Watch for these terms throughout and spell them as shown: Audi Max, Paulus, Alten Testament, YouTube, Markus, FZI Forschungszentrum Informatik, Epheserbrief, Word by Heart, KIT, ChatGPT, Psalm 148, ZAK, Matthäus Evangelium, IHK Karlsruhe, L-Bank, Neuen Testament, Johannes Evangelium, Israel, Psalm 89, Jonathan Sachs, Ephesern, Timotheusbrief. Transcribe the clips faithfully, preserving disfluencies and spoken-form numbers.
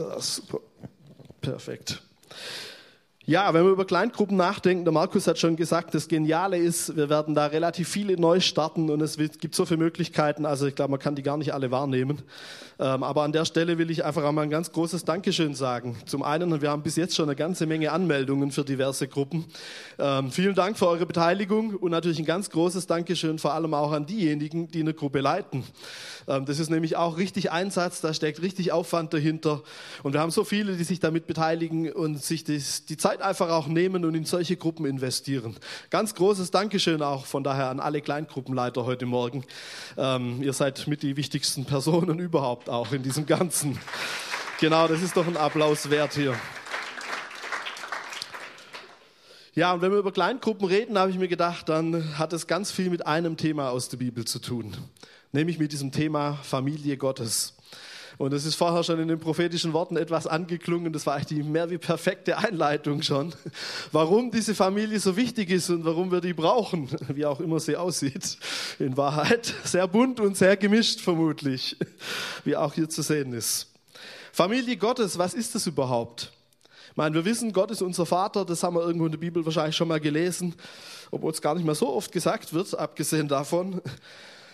Das super. Perfekt. Ja, wenn wir über Kleingruppen nachdenken, der Markus hat schon gesagt, das Geniale ist, wir werden da relativ viele neu starten und es gibt so viele Möglichkeiten, also ich glaube, man kann die gar nicht alle wahrnehmen. Aber an der Stelle will ich einfach einmal ein ganz großes Dankeschön sagen. Zum einen, wir haben bis jetzt schon eine ganze Menge Anmeldungen für diverse Gruppen. Vielen Dank für eure Beteiligung und natürlich ein ganz großes Dankeschön vor allem auch an diejenigen, die eine Gruppe leiten. Das ist nämlich auch richtig Einsatz, da steckt richtig Aufwand dahinter und wir haben so viele, die sich damit beteiligen und sich die Zeit einfach auch nehmen und in solche Gruppen investieren. Ganz großes Dankeschön auch von daher an alle Kleingruppenleiter heute Morgen. Ähm, ihr seid mit die wichtigsten Personen überhaupt auch in diesem Ganzen. Genau, das ist doch ein Applaus wert hier. Ja, und wenn wir über Kleingruppen reden, habe ich mir gedacht, dann hat es ganz viel mit einem Thema aus der Bibel zu tun. Nämlich mit diesem Thema Familie Gottes. Und es ist vorher schon in den prophetischen Worten etwas angeklungen, das war eigentlich die mehr wie perfekte Einleitung schon, warum diese Familie so wichtig ist und warum wir die brauchen, wie auch immer sie aussieht, in Wahrheit. Sehr bunt und sehr gemischt vermutlich, wie auch hier zu sehen ist. Familie Gottes, was ist das überhaupt? Ich meine, wir wissen, Gott ist unser Vater, das haben wir irgendwo in der Bibel wahrscheinlich schon mal gelesen, obwohl es gar nicht mehr so oft gesagt wird, abgesehen davon.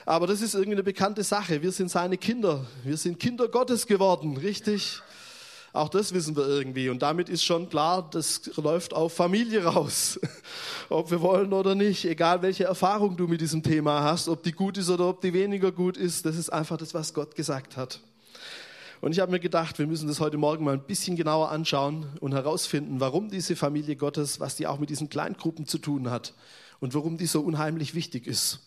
Aber das ist irgendeine bekannte Sache. Wir sind seine Kinder. Wir sind Kinder Gottes geworden, richtig? Auch das wissen wir irgendwie. Und damit ist schon klar, das läuft auf Familie raus. Ob wir wollen oder nicht, egal welche Erfahrung du mit diesem Thema hast, ob die gut ist oder ob die weniger gut ist, das ist einfach das, was Gott gesagt hat. Und ich habe mir gedacht, wir müssen das heute Morgen mal ein bisschen genauer anschauen und herausfinden, warum diese Familie Gottes, was die auch mit diesen Kleingruppen zu tun hat und warum die so unheimlich wichtig ist.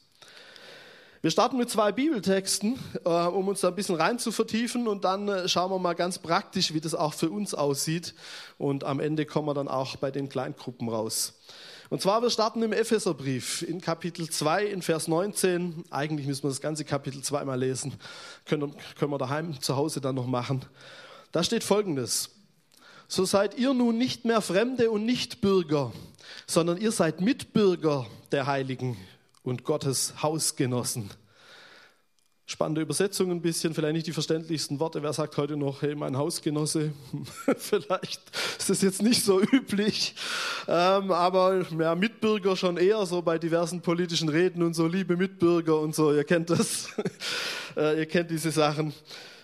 Wir starten mit zwei Bibeltexten, um uns da ein bisschen rein zu vertiefen und dann schauen wir mal ganz praktisch, wie das auch für uns aussieht und am Ende kommen wir dann auch bei den Kleingruppen raus. Und zwar, wir starten im Epheserbrief in Kapitel zwei, in Vers neunzehn. Eigentlich müssen wir das ganze Kapitel zwei mal lesen, können, können wir daheim zu Hause dann noch machen. Da steht Folgendes: So seid ihr nun nicht mehr Fremde und Nichtbürger, sondern ihr seid Mitbürger der Heiligen und Gottes Hausgenossen. Spannende Übersetzung ein bisschen, vielleicht nicht die verständlichsten Worte. Wer sagt heute noch, hey, mein Hausgenosse? Vielleicht ist das jetzt nicht so üblich, ähm, aber ja, Mitbürger schon eher, so bei diversen politischen Reden und so, liebe Mitbürger und so, ihr kennt das, äh, ihr kennt diese Sachen.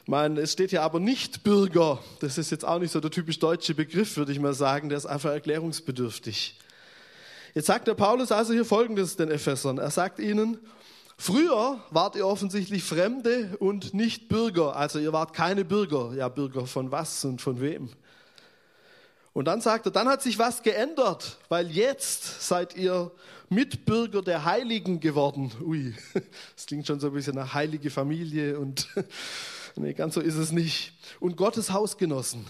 Ich meine, es steht ja aber Nichtbürger, das ist jetzt auch nicht so der typisch deutsche Begriff, würde ich mal sagen, der ist einfach erklärungsbedürftig. Jetzt sagt der Paulus also hier Folgendes den Ephesern. Er sagt ihnen, früher wart ihr offensichtlich Fremde und nicht Bürger. Also ihr wart keine Bürger. Ja, Bürger von was und von wem? Und dann sagt er, dann hat sich was geändert, weil jetzt seid ihr Mitbürger der Heiligen geworden. Ui, das klingt schon so ein bisschen nach heilige Familie und nee, ganz so ist es nicht. Und Gottes Hausgenossen.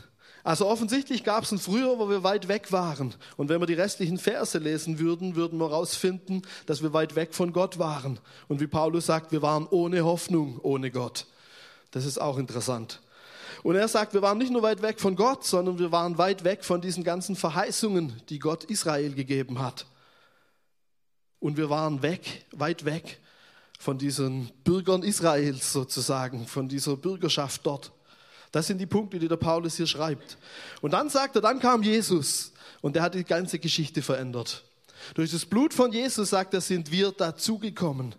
Also offensichtlich gab es ein Früher, wo wir weit weg waren. Und wenn wir die restlichen Verse lesen würden, würden wir herausfinden, dass wir weit weg von Gott waren. Und wie Paulus sagt, wir waren ohne Hoffnung, ohne Gott. Das ist auch interessant. Und er sagt, wir waren nicht nur weit weg von Gott, sondern wir waren weit weg von diesen ganzen Verheißungen, die Gott Israel gegeben hat. Und wir waren weg, weit weg von diesen Bürgern Israels sozusagen, von dieser Bürgerschaft dort. Das sind die Punkte, die der Paulus hier schreibt. Und dann sagt er, dann kam Jesus und der hat die ganze Geschichte verändert. Durch das Blut von Jesus, sagt er, sind wir dazugekommen.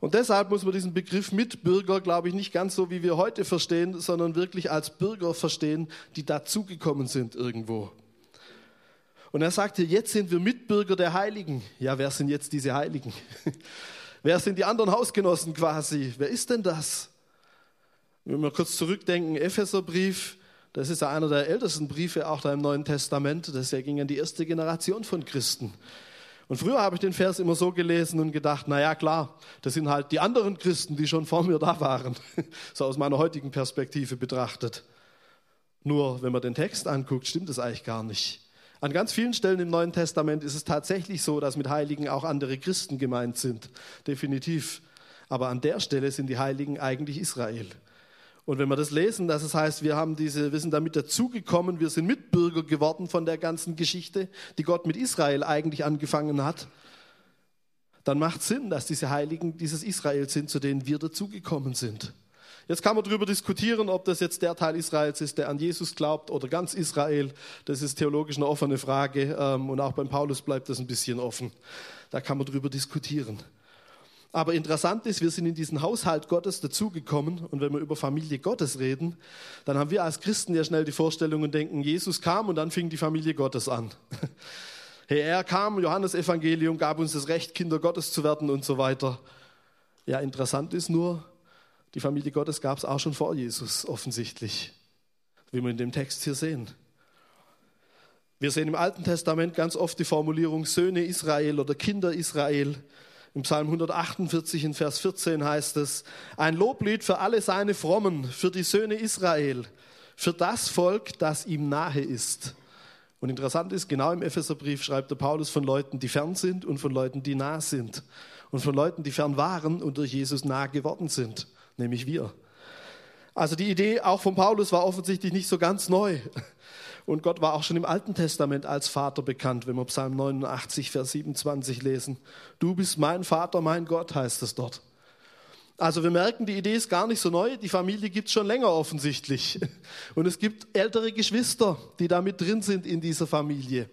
Und deshalb muss man diesen Begriff Mitbürger, glaube ich, nicht ganz so, wie wir heute verstehen, sondern wirklich als Bürger verstehen, die dazugekommen sind irgendwo. Und er sagt hier, jetzt sind wir Mitbürger der Heiligen. Ja, wer sind jetzt diese Heiligen? Wer sind die anderen Hausgenossen quasi? Wer ist denn das? Wenn wir kurz zurückdenken, Epheserbrief, das ist ja einer der ältesten Briefe auch da im Neuen Testament, das ging an die erste Generation von Christen. Und früher habe ich den Vers immer so gelesen und gedacht, naja klar, das sind halt die anderen Christen, die schon vor mir da waren, so aus meiner heutigen Perspektive betrachtet. Nur wenn man den Text anguckt, stimmt das eigentlich gar nicht. An ganz vielen Stellen im Neuen Testament ist es tatsächlich so, dass mit Heiligen auch andere Christen gemeint sind, definitiv. Aber an der Stelle sind die Heiligen eigentlich Israel. Und wenn wir das lesen, dass es heißt, wir haben diese, wir sind damit dazugekommen, wir sind Mitbürger geworden von der ganzen Geschichte, die Gott mit Israel eigentlich angefangen hat, dann macht es Sinn, dass diese Heiligen dieses Israel sind, zu denen wir dazugekommen sind. Jetzt kann man darüber diskutieren, ob das jetzt der Teil Israels ist, der an Jesus glaubt, oder ganz Israel. Das ist theologisch eine offene Frage und auch beim Paulus bleibt das ein bisschen offen. Da kann man darüber diskutieren. Aber interessant ist, wir sind in diesen Haushalt Gottes dazugekommen und wenn wir über Familie Gottes reden, dann haben wir als Christen ja schnell die Vorstellung und denken, Jesus kam und dann fing die Familie Gottes an. Hey, er kam, Johannes Evangelium gab uns das Recht, Kinder Gottes zu werden und so weiter. Ja, interessant ist nur, die Familie Gottes gab es auch schon vor Jesus offensichtlich, wie wir in dem Text hier sehen. Wir sehen im Alten Testament ganz oft die Formulierung Söhne Israel oder Kinder Israel. Im Psalm hundertachtundvierzig in Vers vierzehn heißt es, ein Loblied für alle seine Frommen, für die Söhne Israel, für das Volk, das ihm nahe ist. Und interessant ist, genau im Epheserbrief schreibt der Paulus von Leuten, die fern sind und von Leuten, die nah sind. Und von Leuten, die fern waren und durch Jesus nah geworden sind, nämlich wir. Also die Idee auch von Paulus war offensichtlich nicht so ganz neu. Und Gott war auch schon im Alten Testament als Vater bekannt, wenn wir Psalm neunundachtzig, Vers siebenundzwanzig lesen. Du bist mein Vater, mein Gott, heißt es dort. Also wir merken, die Idee ist gar nicht so neu, die Familie gibt es schon länger offensichtlich. Und es gibt ältere Geschwister, die da mit drin sind in dieser Familie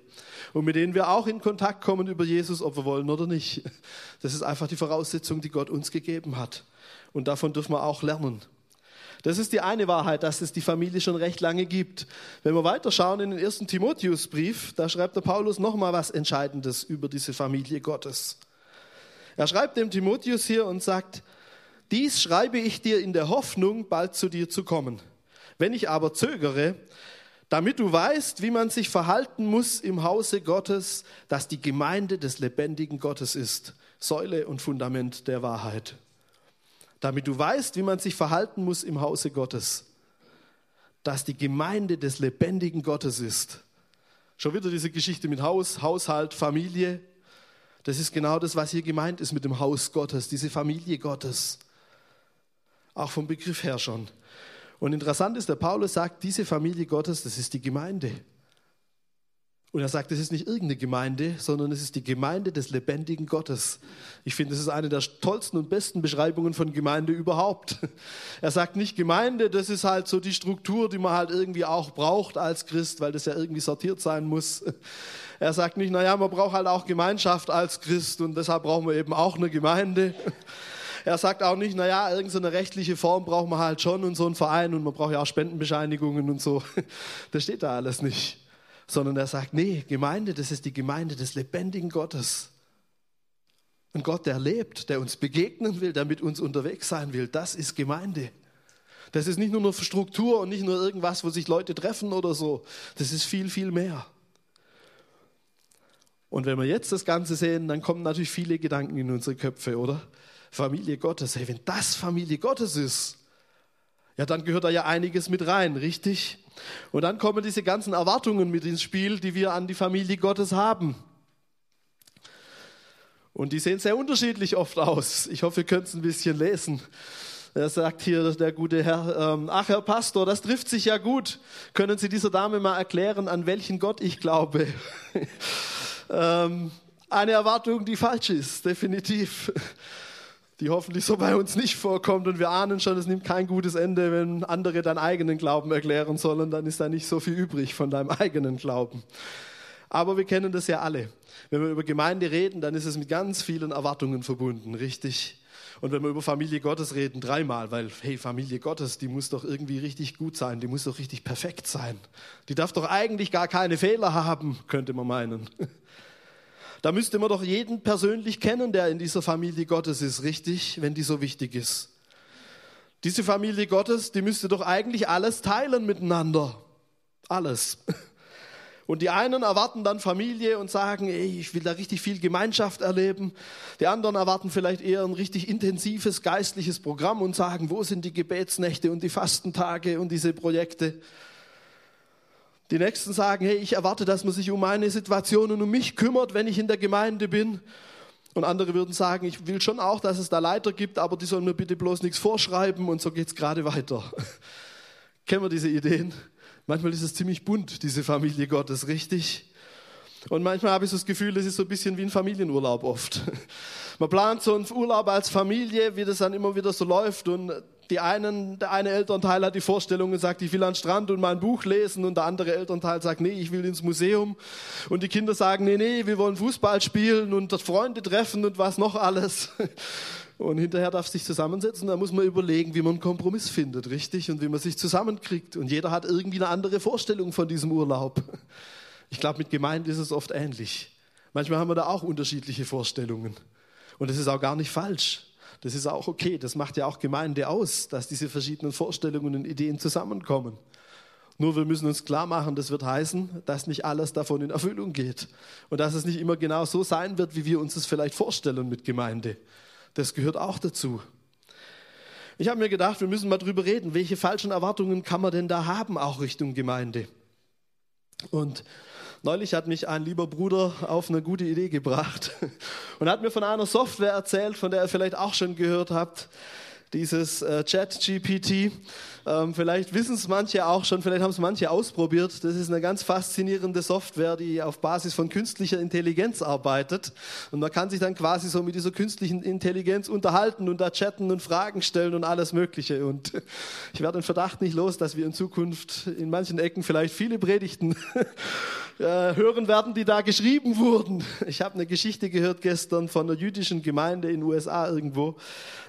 und mit denen wir auch in Kontakt kommen über Jesus, ob wir wollen oder nicht. Das ist einfach die Voraussetzung, die Gott uns gegeben hat. Und davon dürfen wir auch lernen. Das ist die eine Wahrheit, dass es die Familie schon recht lange gibt. Wenn wir weiterschauen in den ersten Timotheusbrief, da schreibt der Paulus nochmal was Entscheidendes über diese Familie Gottes. Er schreibt dem Timotheus hier und sagt, dies schreibe ich dir in der Hoffnung, bald zu dir zu kommen. Wenn ich aber zögere, damit du weißt, wie man sich verhalten muss im Hause Gottes, das die Gemeinde des lebendigen Gottes ist, Säule und Fundament der Wahrheit. Damit du weißt, wie man sich verhalten muss im Hause Gottes, dass die Gemeinde des lebendigen Gottes ist. Schon wieder diese Geschichte mit Haus, Haushalt, Familie. Das ist genau das, was hier gemeint ist mit dem Haus Gottes, diese Familie Gottes. Auch vom Begriff her schon. Und interessant ist, der Paulus sagt, diese Familie Gottes, das ist die Gemeinde. Und er sagt, es ist nicht irgendeine Gemeinde, sondern es ist die Gemeinde des lebendigen Gottes. Ich finde, das ist eine der tollsten und besten Beschreibungen von Gemeinde überhaupt. Er sagt nicht Gemeinde, das ist halt so die Struktur, die man halt irgendwie auch braucht als Christ, weil das ja irgendwie sortiert sein muss. Er sagt nicht, naja, man braucht halt auch Gemeinschaft als Christ und deshalb brauchen wir eben auch eine Gemeinde. Er sagt auch nicht, naja, irgendeine rechtliche Form braucht man halt schon und so einen Verein und man braucht ja auch Spendenbescheinigungen und so. Das steht da alles nicht. Sondern er sagt, nee, Gemeinde, das ist die Gemeinde des lebendigen Gottes. Ein Gott, der lebt, der uns begegnen will, der mit uns unterwegs sein will, das ist Gemeinde. Das ist nicht nur eine Struktur und nicht nur irgendwas, wo sich Leute treffen oder so. Das ist viel, viel mehr. Und wenn wir jetzt das Ganze sehen, dann kommen natürlich viele Gedanken in unsere Köpfe, oder? Familie Gottes, hey, wenn das Familie Gottes ist, ja, dann gehört da ja einiges mit rein, richtig? Und dann kommen diese ganzen Erwartungen mit ins Spiel, die wir an die Familie Gottes haben. Und die sehen sehr unterschiedlich oft aus. Ich hoffe, ihr könnt es ein bisschen lesen. Er sagt hier, der gute Herr, ähm, ach Herr Pastor, das trifft sich ja gut. Können Sie dieser Dame mal erklären, an welchen Gott ich glaube? ähm, eine Erwartung, die falsch ist, definitiv. Die hoffentlich so bei uns nicht vorkommt und wir ahnen schon, es nimmt kein gutes Ende, wenn andere deinen eigenen Glauben erklären sollen, dann ist da nicht so viel übrig von deinem eigenen Glauben. Aber wir kennen das ja alle. Wenn wir über Gemeinde reden, dann ist es mit ganz vielen Erwartungen verbunden, richtig? Und wenn wir über Familie Gottes reden, dreimal, weil, hey, Familie Gottes, die muss doch irgendwie richtig gut sein, die muss doch richtig perfekt sein. Die darf doch eigentlich gar keine Fehler haben, könnte man meinen. Da müsste man doch jeden persönlich kennen, der in dieser Familie Gottes ist, richtig, wenn die so wichtig ist. Diese Familie Gottes, die müsste doch eigentlich alles teilen miteinander. Alles. Und die einen erwarten dann Familie und sagen, ey, ich will da richtig viel Gemeinschaft erleben. Die anderen erwarten vielleicht eher ein richtig intensives geistliches Programm und sagen, wo sind die Gebetsnächte und die Fastentage und diese Projekte? Die Nächsten sagen, hey, ich erwarte, dass man sich um meine Situation und um mich kümmert, wenn ich in der Gemeinde bin. Und andere würden sagen, ich will schon auch, dass es da Leiter gibt, aber die sollen mir bitte bloß nichts vorschreiben und so geht es gerade weiter. Kennen wir diese Ideen? Manchmal ist es ziemlich bunt, diese Familie Gottes, richtig? Und manchmal habe ich so das Gefühl, es ist so ein bisschen wie ein Familienurlaub oft. Man plant so einen Urlaub als Familie, wie das dann immer wieder so läuft und Die einen, der eine Elternteil hat die Vorstellung und sagt, ich will an den Strand und mein Buch lesen, und der andere Elternteil sagt, nee, ich will ins Museum, und die Kinder sagen, nee, nee, wir wollen Fußball spielen und Freunde treffen und was noch alles. Und hinterher darf sich zusammensetzen, da muss man überlegen, wie man einen Kompromiss findet, richtig, und wie man sich zusammenkriegt. Und jeder hat irgendwie eine andere Vorstellung von diesem Urlaub. Ich glaube, mit Gemeinden ist es oft ähnlich. Manchmal haben wir da auch unterschiedliche Vorstellungen. Und das ist auch gar nicht falsch. Das ist auch okay. Das macht ja auch Gemeinde aus, dass diese verschiedenen Vorstellungen und Ideen zusammenkommen. Nur wir müssen uns klar machen, das wird heißen, dass nicht alles davon in Erfüllung geht. Und dass es nicht immer genau so sein wird, wie wir uns das vielleicht vorstellen mit Gemeinde. Das gehört auch dazu. Ich habe mir gedacht, wir müssen mal drüber reden, welche falschen Erwartungen kann man denn da haben, auch Richtung Gemeinde. Und neulich hat mich ein lieber Bruder auf eine gute Idee gebracht und hat mir von einer Software erzählt, von der ihr vielleicht auch schon gehört habt, dieses ChatGPT. Vielleicht wissen es manche auch schon, vielleicht haben es manche ausprobiert. Das ist eine ganz faszinierende Software, die auf Basis von künstlicher Intelligenz arbeitet. Und man kann sich dann quasi so mit dieser künstlichen Intelligenz unterhalten und da chatten und Fragen stellen und alles Mögliche. Und ich werde den Verdacht nicht los, dass wir in Zukunft in manchen Ecken vielleicht viele Predigten hören werden, die da geschrieben wurden. Ich habe eine Geschichte gehört gestern von einer jüdischen Gemeinde in den U S A irgendwo.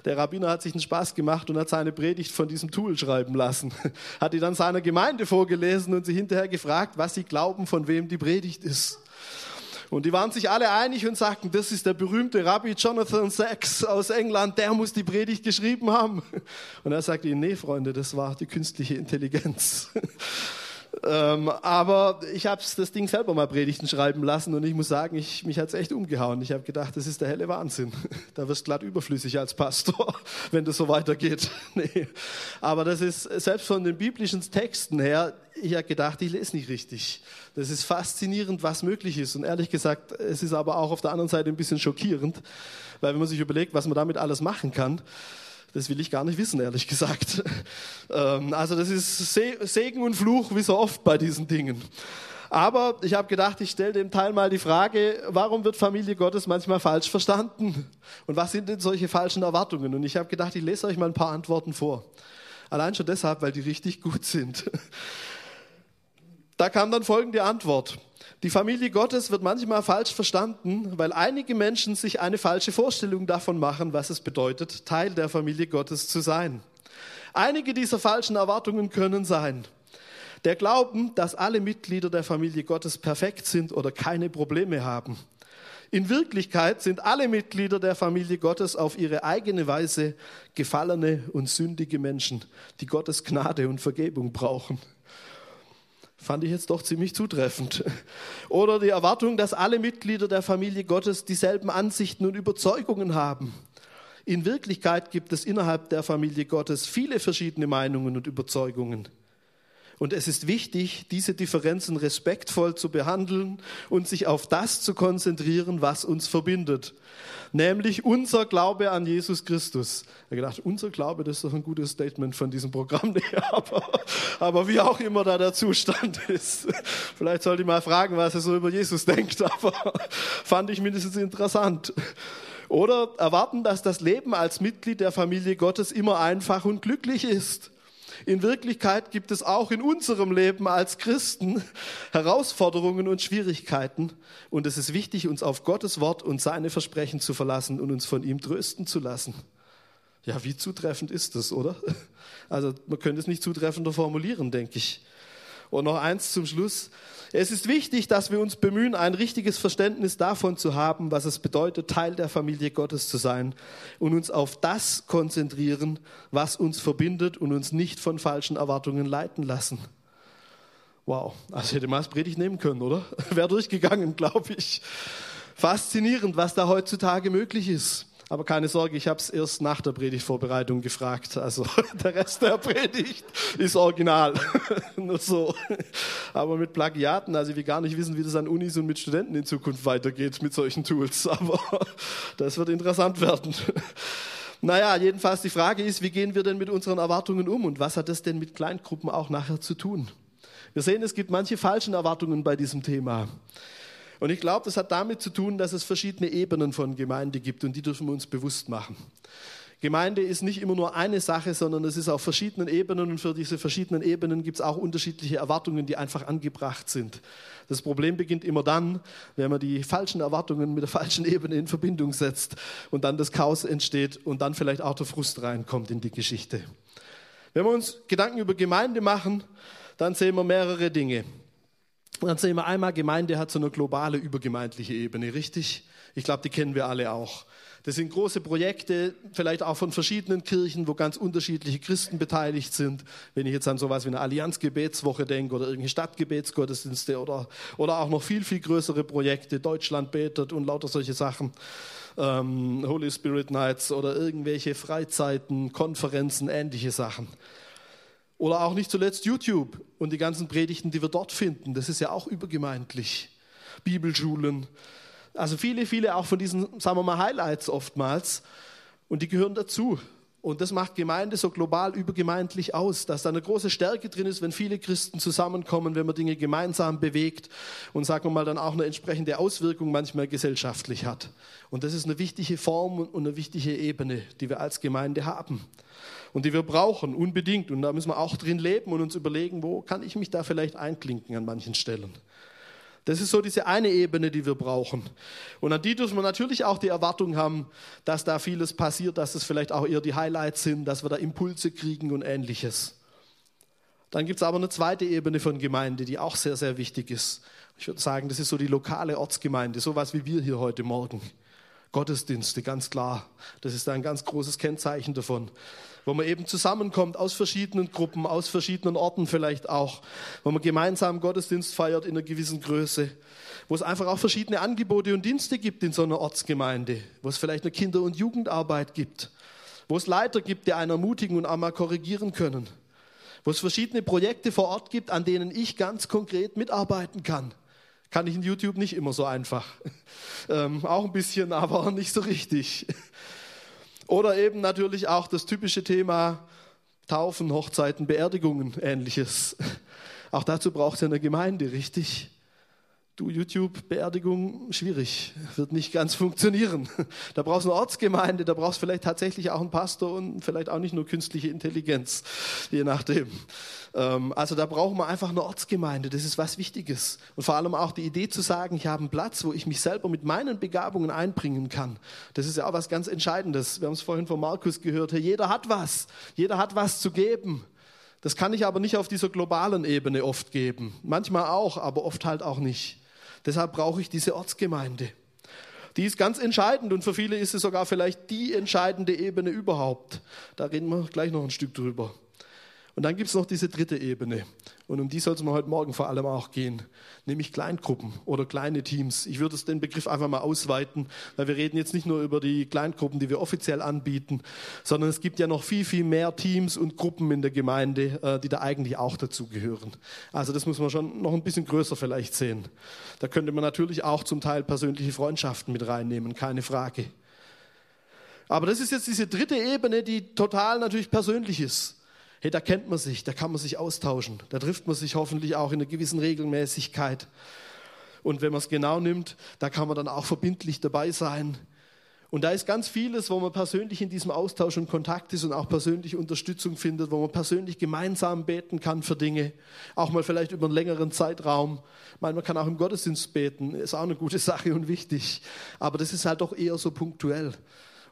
Der Rabbiner hat sich einen Spaß gemacht und hat seine Predigt von diesem Tool schreiben lassen, hat die dann seiner Gemeinde vorgelesen und sie hinterher gefragt, was sie glauben, von wem die Predigt ist. Und die waren sich alle einig und sagten, das ist der berühmte Rabbi Jonathan Sachs aus England, der muss die Predigt geschrieben haben. Und er sagte ihnen, nee, Freunde, das war die künstliche Intelligenz. Ähm, aber ich habe das Ding selber mal Predigten schreiben lassen und ich muss sagen, ich, mich hat es echt umgehauen. Ich habe gedacht, das ist der helle Wahnsinn. Da wirst du glatt überflüssig als Pastor, wenn das so weitergeht. Nee. Aber das ist, selbst von den biblischen Texten her, ich habe gedacht, ich lese nicht richtig. Das ist faszinierend, was möglich ist. Und ehrlich gesagt, es ist aber auch auf der anderen Seite ein bisschen schockierend, weil wenn man sich überlegt, was man damit alles machen kann, das will ich gar nicht wissen, ehrlich gesagt. Also das ist Segen und Fluch, wie so oft bei diesen Dingen. Aber ich habe gedacht, ich stelle dem Teil mal die Frage, warum wird Familie Gottes manchmal falsch verstanden? Und was sind denn solche falschen Erwartungen? Und ich habe gedacht, ich lese euch mal ein paar Antworten vor. Allein schon deshalb, weil die richtig gut sind. Da kam dann folgende Antwort. Die Familie Gottes wird manchmal falsch verstanden, weil einige Menschen sich eine falsche Vorstellung davon machen, was es bedeutet, Teil der Familie Gottes zu sein. Einige dieser falschen Erwartungen können sein: der Glauben, dass alle Mitglieder der Familie Gottes perfekt sind oder keine Probleme haben. In Wirklichkeit sind alle Mitglieder der Familie Gottes auf ihre eigene Weise gefallene und sündige Menschen, die Gottes Gnade und Vergebung brauchen. Fand ich jetzt doch ziemlich zutreffend. Oder die Erwartung, dass alle Mitglieder der Familie Gottes dieselben Ansichten und Überzeugungen haben. In Wirklichkeit gibt es innerhalb der Familie Gottes viele verschiedene Meinungen und Überzeugungen. Und es ist wichtig, diese Differenzen respektvoll zu behandeln und sich auf das zu konzentrieren, was uns verbindet. Nämlich unser Glaube an Jesus Christus. Ich habe gedacht, unser Glaube, das ist doch ein gutes Statement von diesem Programm. Nee, aber, aber wie auch immer da der Zustand ist. Vielleicht sollte ich mal fragen, was er so über Jesus denkt, aber fand ich mindestens interessant. Oder erwarten, dass das Leben als Mitglied der Familie Gottes immer einfach und glücklich ist. In Wirklichkeit gibt es auch in unserem Leben als Christen Herausforderungen und Schwierigkeiten. Und es ist wichtig, uns auf Gottes Wort und seine Versprechen zu verlassen und uns von ihm trösten zu lassen. Ja, wie zutreffend ist das, oder? Also man könnte es nicht zutreffender formulieren, denke ich. Und noch eins zum Schluss. Es ist wichtig, dass wir uns bemühen, ein richtiges Verständnis davon zu haben, was es bedeutet, Teil der Familie Gottes zu sein, und uns auf das konzentrieren, was uns verbindet, und uns nicht von falschen Erwartungen leiten lassen. Wow, also hätte man als Predigt nehmen können, oder? Wäre durchgegangen, glaube ich. Faszinierend, was da heutzutage möglich ist. Aber keine Sorge, ich habe es erst nach der Predigtvorbereitung gefragt. Also der Rest der Predigt ist original. Nur so. Aber mit Plagiaten, also wir gar nicht wissen, wie das an Unis und mit Studenten in Zukunft weitergeht mit solchen Tools. Aber das wird interessant werden. Naja, jedenfalls die Frage ist, wie gehen wir denn mit unseren Erwartungen um? Und was hat das denn mit Kleingruppen auch nachher zu tun? Wir sehen, es gibt manche falschen Erwartungen bei diesem Thema. Und ich glaube, das hat damit zu tun, dass es verschiedene Ebenen von Gemeinde gibt und die dürfen wir uns bewusst machen. Gemeinde ist nicht immer nur eine Sache, sondern es ist auf verschiedenen Ebenen und für diese verschiedenen Ebenen gibt es auch unterschiedliche Erwartungen, die einfach angebracht sind. Das Problem beginnt immer dann, wenn man die falschen Erwartungen mit der falschen Ebene in Verbindung setzt und dann das Chaos entsteht und dann vielleicht auch der Frust reinkommt in die Geschichte. Wenn wir uns Gedanken über Gemeinde machen, dann sehen wir mehrere Dinge. Dann sehen wir einmal, Gemeinde hat so eine globale, übergemeindliche Ebene, richtig? Ich glaube, die kennen wir alle auch. Das sind große Projekte, vielleicht auch von verschiedenen Kirchen, wo ganz unterschiedliche Christen beteiligt sind. Wenn ich jetzt an sowas wie eine Allianz-Gebetswoche denke oder irgendwelche Stadtgebetsgottesdienste oder, oder auch noch viel, viel größere Projekte, Deutschland betet und lauter solche Sachen, ähm, Holy Spirit Nights oder irgendwelche Freizeiten, Konferenzen, ähnliche Sachen. Oder auch nicht zuletzt YouTube und die ganzen Predigten, die wir dort finden. Das ist ja auch übergemeindlich. Bibelschulen. Also viele, viele auch von diesen, sagen wir mal, Highlights oftmals und die gehören dazu. Und das macht Gemeinde so global übergemeindlich aus, dass da eine große Stärke drin ist, wenn viele Christen zusammenkommen, wenn man Dinge gemeinsam bewegt und, sagen wir mal, dann auch eine entsprechende Auswirkung manchmal gesellschaftlich hat. Und das ist eine wichtige Form und eine wichtige Ebene, die wir als Gemeinde haben und die wir brauchen, unbedingt. Und da müssen wir auch drin leben und uns überlegen, wo kann ich mich da vielleicht einklinken an manchen Stellen. Das ist so diese eine Ebene, die wir brauchen. Und an die dürfen wir natürlich auch die Erwartung haben, dass da vieles passiert, dass es vielleicht auch eher die Highlights sind, dass wir da Impulse kriegen und Ähnliches. Dann gibt es aber eine zweite Ebene von Gemeinde, die auch sehr, sehr wichtig ist. Ich würde sagen, das ist so die lokale Ortsgemeinde, sowas wie wir hier heute Morgen. Gottesdienste, ganz klar. Das ist ein ganz großes Kennzeichen davon. Wo man eben zusammenkommt aus verschiedenen Gruppen, aus verschiedenen Orten vielleicht auch. Wo man gemeinsam Gottesdienst feiert in einer gewissen Größe. Wo es einfach auch verschiedene Angebote und Dienste gibt in so einer Ortsgemeinde. Wo es vielleicht eine Kinder- und Jugendarbeit gibt. Wo es Leiter gibt, die einen ermutigen und einmal korrigieren können. Wo es verschiedene Projekte vor Ort gibt, an denen ich ganz konkret mitarbeiten kann. Kann ich in YouTube nicht immer so einfach. Ähm, auch ein bisschen, aber nicht so richtig. Oder eben natürlich auch das typische Thema Taufen, Hochzeiten, Beerdigungen, Ähnliches. Auch dazu braucht es ja eine Gemeinde, richtig? Du, YouTube, Beerdigung, schwierig. Wird nicht ganz funktionieren. Da brauchst du eine Ortsgemeinde, da brauchst du vielleicht tatsächlich auch einen Pastor und vielleicht auch nicht nur künstliche Intelligenz, je nachdem. Also da brauchen wir einfach eine Ortsgemeinde, das ist was Wichtiges. Und vor allem auch die Idee zu sagen, ich habe einen Platz, wo ich mich selber mit meinen Begabungen einbringen kann. Das ist ja auch was ganz Entscheidendes. Wir haben es vorhin von Markus gehört, jeder hat was, jeder hat was zu geben. Das kann ich aber nicht auf dieser globalen Ebene oft geben. Manchmal auch, aber oft halt auch nicht. Deshalb brauche ich diese Ortsgemeinde. Die ist ganz entscheidend und für viele ist es sogar vielleicht die entscheidende Ebene überhaupt. Da reden wir gleich noch ein Stück drüber. Und dann gibt es noch diese dritte Ebene und um die soll es mir heute Morgen vor allem auch gehen, nämlich Kleingruppen oder kleine Teams. Ich würde den Begriff einfach mal ausweiten, weil wir reden jetzt nicht nur über die Kleingruppen, die wir offiziell anbieten, sondern es gibt ja noch viel, viel mehr Teams und Gruppen in der Gemeinde, die da eigentlich auch dazugehören. Also das muss man schon noch ein bisschen größer vielleicht sehen. Da könnte man natürlich auch zum Teil persönliche Freundschaften mit reinnehmen, keine Frage. Aber das ist jetzt diese dritte Ebene, die total natürlich persönlich ist. Hey, da kennt man sich, da kann man sich austauschen. Da trifft man sich hoffentlich auch in einer gewissen Regelmäßigkeit. Und wenn man es genau nimmt, da kann man dann auch verbindlich dabei sein. Und da ist ganz vieles, wo man persönlich in diesem Austausch und Kontakt ist und auch persönlich Unterstützung findet, wo man persönlich gemeinsam beten kann für Dinge, auch mal vielleicht über einen längeren Zeitraum. Ich meine, man kann auch im Gottesdienst beten, ist auch eine gute Sache und wichtig. Aber das ist halt doch eher so punktuell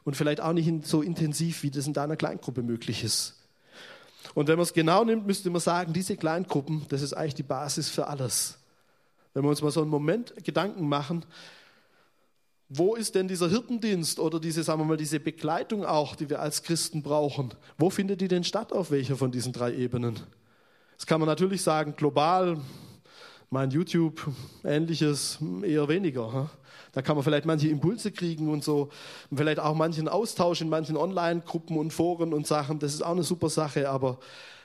und vielleicht auch nicht so intensiv, wie das in deiner Kleingruppe möglich ist. Und wenn man es genau nimmt, müsste man sagen, diese Kleingruppen, das ist eigentlich die Basis für alles. Wenn wir uns mal so einen Moment Gedanken machen, wo ist denn dieser Hirtendienst oder diese, sagen wir mal, diese Begleitung auch, die wir als Christen brauchen? Wo findet die denn statt, auf welcher von diesen drei Ebenen? Das kann man natürlich sagen, global, mein YouTube, Ähnliches, eher weniger. Hm? Da kann man vielleicht manche Impulse kriegen und so, und vielleicht auch manchen Austausch in manchen Online-Gruppen und Foren und Sachen. Das ist auch eine super Sache, aber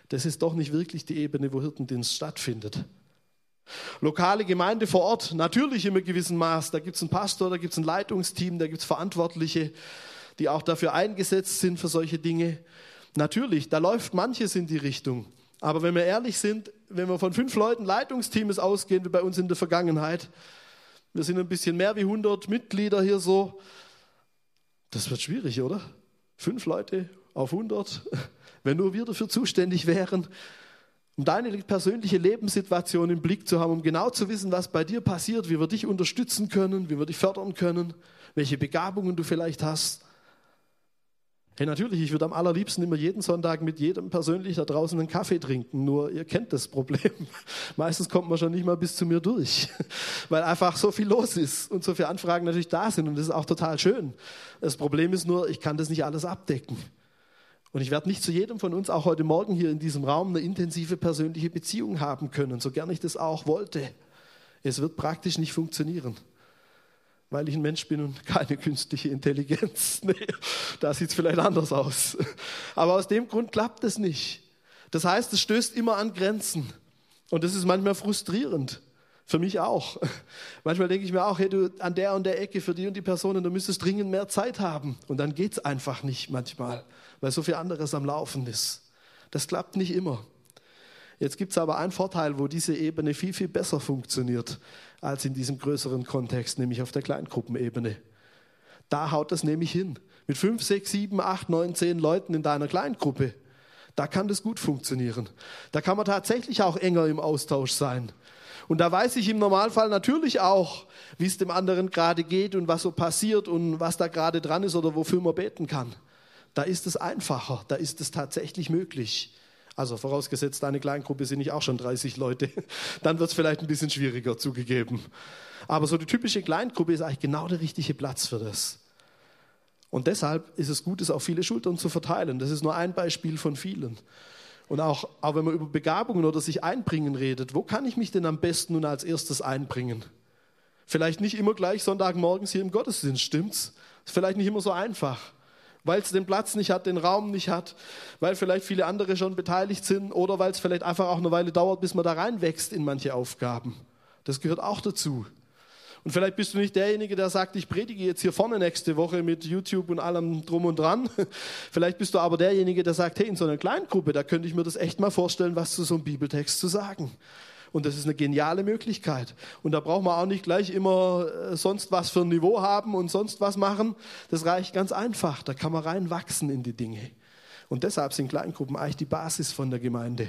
das ist doch nicht wirklich die Ebene, wo Hirtendienst stattfindet. Lokale Gemeinde vor Ort, natürlich im gewissen Maß. Da gibt es einen Pastor, da gibt es ein Leitungsteam, da gibt es Verantwortliche, die auch dafür eingesetzt sind für solche Dinge. Natürlich, da läuft manches in die Richtung. Aber wenn wir ehrlich sind, wenn wir von fünf Leuten Leitungsteams ausgehen, wie bei uns in der Vergangenheit, wir sind ein bisschen mehr wie hundert Mitglieder hier so. Das wird schwierig, oder? fünf Leute auf hundert, wenn nur wir dafür zuständig wären, um deine persönliche Lebenssituation im Blick zu haben, um genau zu wissen, was bei dir passiert, wie wir dich unterstützen können, wie wir dich fördern können, welche Begabungen du vielleicht hast. Hey, natürlich, ich würde am allerliebsten immer jeden Sonntag mit jedem persönlich da draußen einen Kaffee trinken, nur ihr kennt das Problem. Meistens kommt man schon nicht mal bis zu mir durch, weil einfach so viel los ist und so viele Anfragen natürlich da sind und das ist auch total schön. Das Problem ist nur, ich kann das nicht alles abdecken. Und ich werde nicht zu jedem von uns auch heute Morgen hier in diesem Raum eine intensive persönliche Beziehung haben können, so gern ich das auch wollte. Es wird praktisch nicht funktionieren. Weil ich ein Mensch bin und keine künstliche Intelligenz. Nee, da sieht es vielleicht anders aus. Aber aus dem Grund klappt es nicht. Das heißt, es stößt immer an Grenzen. Und das ist manchmal frustrierend. Für mich auch. Manchmal denke ich mir auch, hey, du an der und der Ecke für die und die Personen, du müsstest dringend mehr Zeit haben. Und dann geht es einfach nicht manchmal, weil so viel anderes am Laufen ist. Das klappt nicht immer. Jetzt gibt es aber einen Vorteil, wo diese Ebene viel, viel besser funktioniert als in diesem größeren Kontext, nämlich auf der Kleingruppenebene. Da haut das nämlich hin. Mit fünf, sechs, sieben, acht, neun, zehn Leuten in deiner Kleingruppe, da kann das gut funktionieren. Da kann man tatsächlich auch enger im Austausch sein. Und da weiß ich im Normalfall natürlich auch, wie es dem anderen gerade geht und was so passiert und was da gerade dran ist oder wofür man beten kann. Da ist es einfacher, da ist es tatsächlich möglich. Also vorausgesetzt, deine Kleingruppe sind nicht auch schon dreißig Leute. Dann wird es vielleicht ein bisschen schwieriger, zugegeben. Aber so die typische Kleingruppe ist eigentlich genau der richtige Platz für das. Und deshalb ist es gut, es auf viele Schultern zu verteilen. Das ist nur ein Beispiel von vielen. Und auch, auch wenn man über Begabungen oder sich einbringen redet, wo kann ich mich denn am besten nun als erstes einbringen? Vielleicht nicht immer gleich Sonntagmorgens hier im Gottesdienst, stimmt's? Ist vielleicht nicht immer so einfach. Weil es den Platz nicht hat, den Raum nicht hat, weil vielleicht viele andere schon beteiligt sind oder weil es vielleicht einfach auch eine Weile dauert, bis man da reinwächst in manche Aufgaben. Das gehört auch dazu. Und vielleicht bist du nicht derjenige, der sagt, ich predige jetzt hier vorne nächste Woche mit YouTube und allem drum und dran. Vielleicht bist du aber derjenige, der sagt, hey, in so einer Kleingruppe, da könnte ich mir das echt mal vorstellen, was zu so einem Bibeltext zu sagen. Und das ist eine geniale Möglichkeit. Und da braucht man auch nicht gleich immer sonst was für ein Niveau haben und sonst was machen. Das reicht ganz einfach. Da kann man reinwachsen in die Dinge. Und deshalb sind Kleingruppen eigentlich die Basis von der Gemeinde.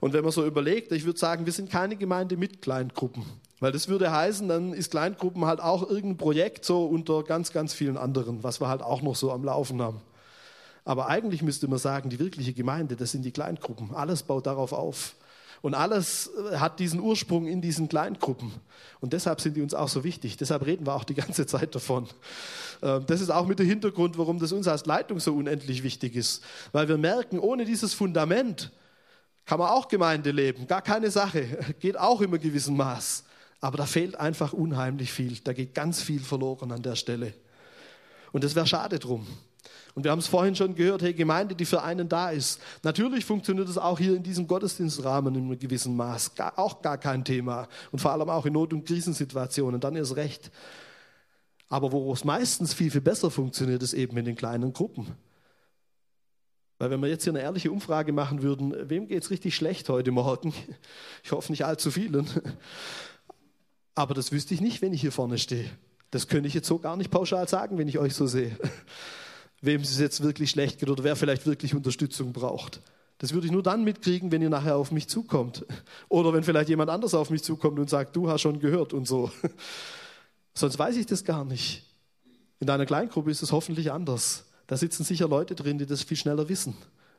Und wenn man so überlegt, ich würde sagen, wir sind keine Gemeinde mit Kleingruppen. Weil das würde heißen, dann ist Kleingruppen halt auch irgendein Projekt so unter ganz, ganz vielen anderen, was wir halt auch noch so am Laufen haben. Aber eigentlich müsste man sagen, die wirkliche Gemeinde, das sind die Kleingruppen. Alles baut darauf auf. Und alles hat diesen Ursprung in diesen Kleingruppen. Und deshalb sind die uns auch so wichtig. Deshalb reden wir auch die ganze Zeit davon. Das ist auch mit der Hintergrund, warum das uns als Leitung so unendlich wichtig ist. Weil wir merken, ohne dieses Fundament kann man auch Gemeinde leben. Gar keine Sache. Geht auch in einem gewissen Maß. Aber da fehlt einfach unheimlich viel. Da geht ganz viel verloren an der Stelle. Und das wäre schade drum. Und wir haben es vorhin schon gehört, hey, Gemeinde, die für einen da ist. Natürlich funktioniert es auch hier in diesem Gottesdienstrahmen in einem gewissen Maß. Gar, auch gar kein Thema. Und vor allem auch in Not- und Krisensituationen. Dann erst recht. Aber wo es meistens viel, viel besser funktioniert, ist eben in den kleinen Gruppen. Weil wenn wir jetzt hier eine ehrliche Umfrage machen würden, wem geht es richtig schlecht heute Morgen? Ich hoffe nicht allzu vielen. Aber das wüsste ich nicht, wenn ich hier vorne stehe. Das könnte ich jetzt so gar nicht pauschal sagen, wenn ich euch so sehe. Wem es jetzt wirklich schlecht geht oder wer vielleicht wirklich Unterstützung braucht. Das würde ich nur dann mitkriegen, wenn ihr nachher auf mich zukommt. Oder wenn vielleicht jemand anders auf mich zukommt und sagt, du hast schon gehört und so. Sonst weiß ich das gar nicht. In deiner Kleingruppe ist es hoffentlich anders. Da sitzen sicher Leute drin, die das viel schneller wissen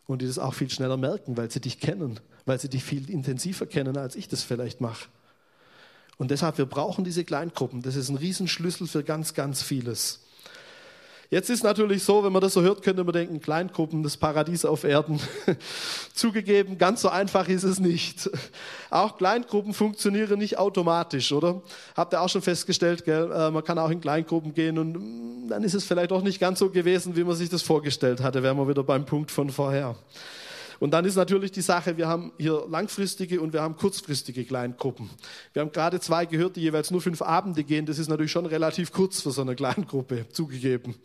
und die das auch viel schneller merken, weil sie dich kennen, weil sie dich viel intensiver kennen, als ich das vielleicht mache. Und deshalb, wir brauchen diese Kleingruppen. Das ist ein Riesenschlüssel für ganz, ganz vieles. Jetzt ist natürlich so, wenn man das so hört, könnte man denken, Kleingruppen, das Paradies auf Erden. Zugegeben, ganz so einfach ist es nicht. Auch Kleingruppen funktionieren nicht automatisch, oder? Habt ihr auch schon festgestellt, gell? Man kann auch in Kleingruppen gehen und dann ist es vielleicht auch nicht ganz so gewesen, wie man sich das vorgestellt hatte. Wären wir wieder beim Punkt von vorher. Und dann ist natürlich die Sache, wir haben hier langfristige und wir haben kurzfristige Kleingruppen. Wir haben gerade zwei gehört, die jeweils nur fünf Abende gehen. Das ist natürlich schon relativ kurz für so eine Kleingruppe, zugegeben.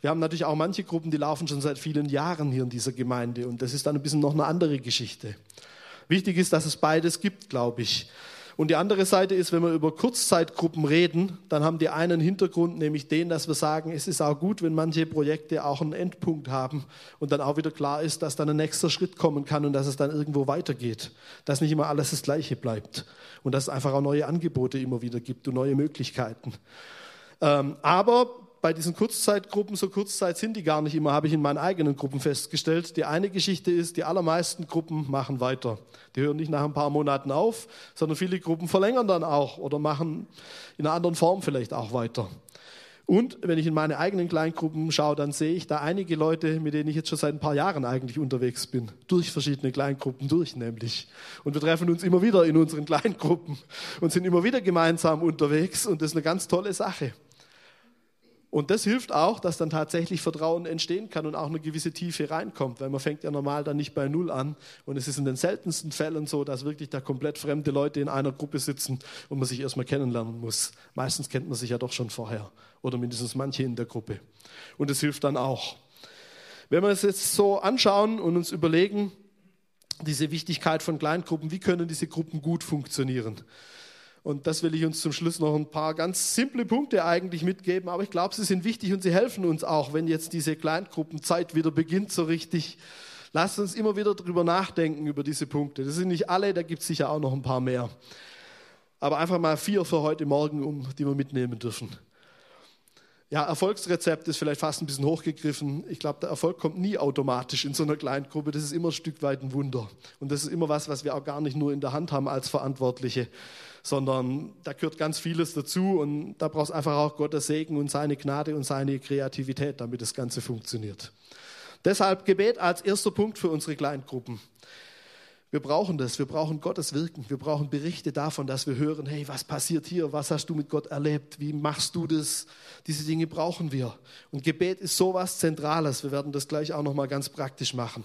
Wir haben natürlich auch manche Gruppen, die laufen schon seit vielen Jahren hier in dieser Gemeinde. Und das ist dann ein bisschen noch eine andere Geschichte. Wichtig ist, dass es beides gibt, glaube ich. Und die andere Seite ist, wenn wir über Kurzzeitgruppen reden, dann haben die einen Hintergrund, nämlich den, dass wir sagen, es ist auch gut, wenn manche Projekte auch einen Endpunkt haben und dann auch wieder klar ist, dass dann ein nächster Schritt kommen kann und dass es dann irgendwo weitergeht, dass nicht immer alles das Gleiche bleibt und dass es einfach auch neue Angebote immer wieder gibt und neue Möglichkeiten. Ähm, aber bei diesen Kurzzeitgruppen, so kurzzeit sind die gar nicht immer, habe ich in meinen eigenen Gruppen festgestellt. Die eine Geschichte ist, die allermeisten Gruppen machen weiter. Die hören nicht nach ein paar Monaten auf, sondern viele Gruppen verlängern dann auch oder machen in einer anderen Form vielleicht auch weiter. Und wenn ich in meine eigenen Kleingruppen schaue, dann sehe ich da einige Leute, mit denen ich jetzt schon seit ein paar Jahren eigentlich unterwegs bin. Durch verschiedene Kleingruppen, durch nämlich. Und wir treffen uns immer wieder in unseren Kleingruppen und sind immer wieder gemeinsam unterwegs und das ist eine ganz tolle Sache. Und das hilft auch, dass dann tatsächlich Vertrauen entstehen kann und auch eine gewisse Tiefe reinkommt, weil man fängt ja normal dann nicht bei Null an. Und es ist in den seltensten Fällen so, dass wirklich da komplett fremde Leute in einer Gruppe sitzen und man sich erstmal kennenlernen muss. Meistens kennt man sich ja doch schon vorher oder mindestens manche in der Gruppe. Und es hilft dann auch. Wenn wir es jetzt so anschauen und uns überlegen, diese Wichtigkeit von Kleingruppen, wie können diese Gruppen gut funktionieren? Und das will ich uns zum Schluss noch ein paar ganz simple Punkte eigentlich mitgeben, aber ich glaube, sie sind wichtig und sie helfen uns auch, wenn jetzt diese Kleingruppenzeit wieder beginnt so richtig. Lasst uns immer wieder drüber nachdenken, über diese Punkte. Das sind nicht alle, da gibt es sicher auch noch ein paar mehr. Aber einfach mal vier für heute Morgen, um, die wir mitnehmen dürfen. Ja, Erfolgsrezept ist vielleicht fast ein bisschen hochgegriffen. Ich glaube, der Erfolg kommt nie automatisch in so einer Kleingruppe. Das ist immer ein Stück weit ein Wunder. Und das ist immer was, was wir auch gar nicht nur in der Hand haben als Verantwortliche, sondern da gehört ganz vieles dazu und da brauchst einfach auch Gottes Segen und seine Gnade und seine Kreativität, damit das Ganze funktioniert. Deshalb Gebet als erster Punkt für unsere Kleingruppen. Wir brauchen das, wir brauchen Gottes Wirken, wir brauchen Berichte davon, dass wir hören, hey, was passiert hier, was hast du mit Gott erlebt, wie machst du das? Diese Dinge brauchen wir. Und Gebet ist sowas Zentrales, wir werden das gleich auch nochmal ganz praktisch machen.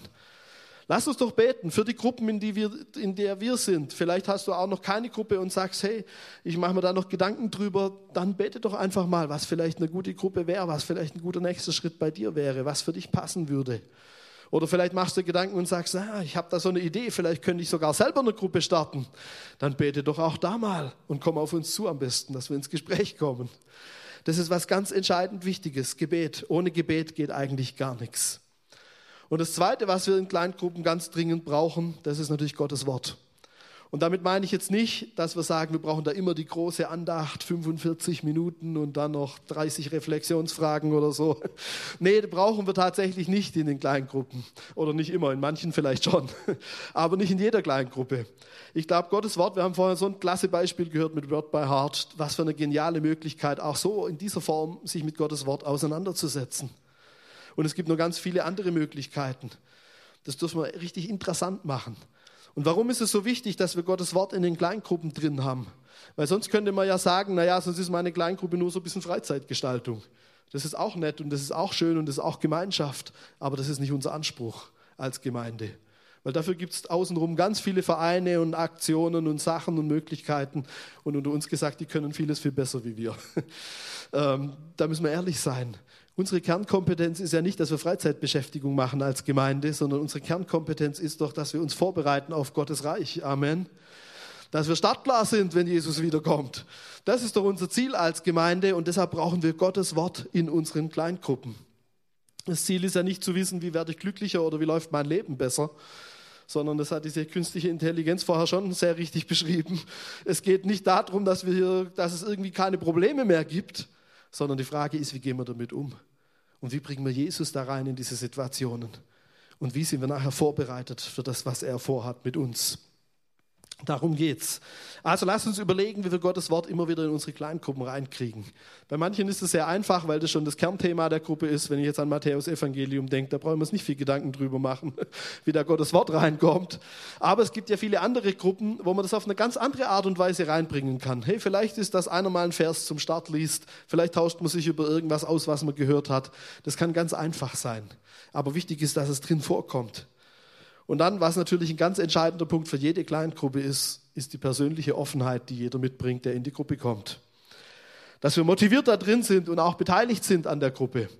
Lass uns doch beten für die Gruppen, in, die wir, in der wir sind. Vielleicht hast du auch noch keine Gruppe und sagst, hey, ich mache mir da noch Gedanken drüber, dann bete doch einfach mal, was vielleicht eine gute Gruppe wäre, was vielleicht ein guter nächster Schritt bei dir wäre, was für dich passen würde. Oder vielleicht machst du Gedanken und sagst, na, ich habe da so eine Idee, vielleicht könnte ich sogar selber eine Gruppe starten. Dann bete doch auch da mal und komm auf uns zu am besten, dass wir ins Gespräch kommen. Das ist was ganz entscheidend Wichtiges, Gebet. Ohne Gebet geht eigentlich gar nichts. Und das Zweite, was wir in Kleingruppen ganz dringend brauchen, das ist natürlich Gottes Wort. Und damit meine ich jetzt nicht, dass wir sagen, wir brauchen da immer die große Andacht, fünfundvierzig Minuten und dann noch dreißig Reflexionsfragen oder so. Nee, das brauchen wir tatsächlich nicht in den Kleingruppen. Oder nicht immer, in manchen vielleicht schon. Aber nicht in jeder Kleingruppe. Ich glaube, Gottes Wort, wir haben vorher so ein klasse Beispiel gehört mit Word by Heart. Was für eine geniale Möglichkeit, auch so in dieser Form sich mit Gottes Wort auseinanderzusetzen. Und es gibt noch ganz viele andere Möglichkeiten. Das dürfen wir richtig interessant machen. Und warum ist es so wichtig, dass wir Gottes Wort in den Kleingruppen drin haben? Weil sonst könnte man ja sagen, naja, sonst ist meine Kleingruppe nur so ein bisschen Freizeitgestaltung. Das ist auch nett und das ist auch schön und das ist auch Gemeinschaft. Aber das ist nicht unser Anspruch als Gemeinde. Weil dafür gibt es außenrum ganz viele Vereine und Aktionen und Sachen und Möglichkeiten. Und unter uns gesagt, die können vieles viel besser wie wir. ähm, da müssen wir ehrlich sein. Unsere Kernkompetenz ist ja nicht, dass wir Freizeitbeschäftigung machen als Gemeinde, sondern unsere Kernkompetenz ist doch, dass wir uns vorbereiten auf Gottes Reich. Amen. Dass wir startklar sind, wenn Jesus wiederkommt. Das ist doch unser Ziel als Gemeinde und deshalb brauchen wir Gottes Wort in unseren Kleingruppen. Das Ziel ist ja nicht zu wissen, wie werde ich glücklicher oder wie läuft mein Leben besser, sondern das hat diese künstliche Intelligenz vorher schon sehr richtig beschrieben. Es geht nicht darum, dass wir hier, dass es irgendwie keine Probleme mehr gibt, sondern die Frage ist, wie gehen wir damit um? Und wie bringen wir Jesus da rein in diese Situationen? Und wie sind wir nachher vorbereitet für das, was er vorhat mit uns? Darum geht's. Also lasst uns überlegen, wie wir Gottes Wort immer wieder in unsere Kleingruppen reinkriegen. Bei manchen ist es sehr einfach, weil das schon das Kernthema der Gruppe ist. Wenn ich jetzt an Matthäus Evangelium denke, da brauchen wir uns nicht viel Gedanken drüber machen, wie da Gottes Wort reinkommt. Aber es gibt ja viele andere Gruppen, wo man das auf eine ganz andere Art und Weise reinbringen kann. Hey, vielleicht ist das einer mal ein Vers zum Start liest. Vielleicht tauscht man sich über irgendwas aus, was man gehört hat. Das kann ganz einfach sein. Aber wichtig ist, dass es drin vorkommt. Und dann, was natürlich ein ganz entscheidender Punkt für jede Kleingruppe ist, ist die persönliche Offenheit, die jeder mitbringt, der in die Gruppe kommt. Dass wir motiviert da drin sind und auch beteiligt sind an der Gruppe.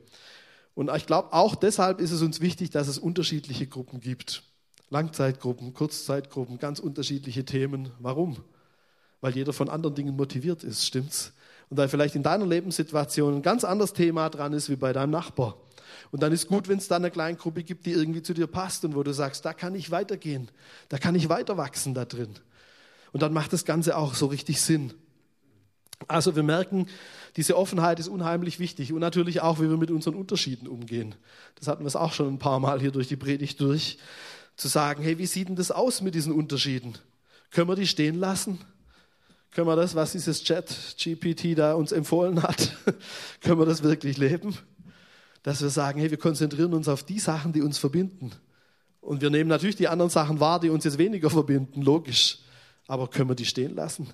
Und ich glaube, auch deshalb ist es uns wichtig, dass es unterschiedliche Gruppen gibt. Langzeitgruppen, Kurzzeitgruppen, ganz unterschiedliche Themen. Warum? weil jeder von anderen Dingen motiviert ist, stimmt's? Und da vielleicht in deiner Lebenssituation ein ganz anderes Thema dran ist wie bei deinem Nachbar. Und dann ist gut, wenn es da eine Kleingruppe gibt, die irgendwie zu dir passt und wo du sagst, da kann ich weitergehen, da kann ich weiter wachsen da drin. Und dann macht das Ganze auch so richtig Sinn. Also wir merken, diese Offenheit ist unheimlich wichtig und natürlich auch, wie wir mit unseren Unterschieden umgehen. Das hatten wir es auch schon ein paar Mal hier durch die Predigt durch, zu sagen, hey, wie sieht denn das aus mit diesen Unterschieden? Können wir die stehen lassen? Können wir das, was dieses Chat G P T da uns empfohlen hat, können wir das wirklich leben? Dass wir sagen, hey, wir konzentrieren uns auf die Sachen, die uns verbinden. Und wir nehmen natürlich die anderen Sachen wahr, die uns jetzt weniger verbinden, logisch. Aber können wir die stehen lassen?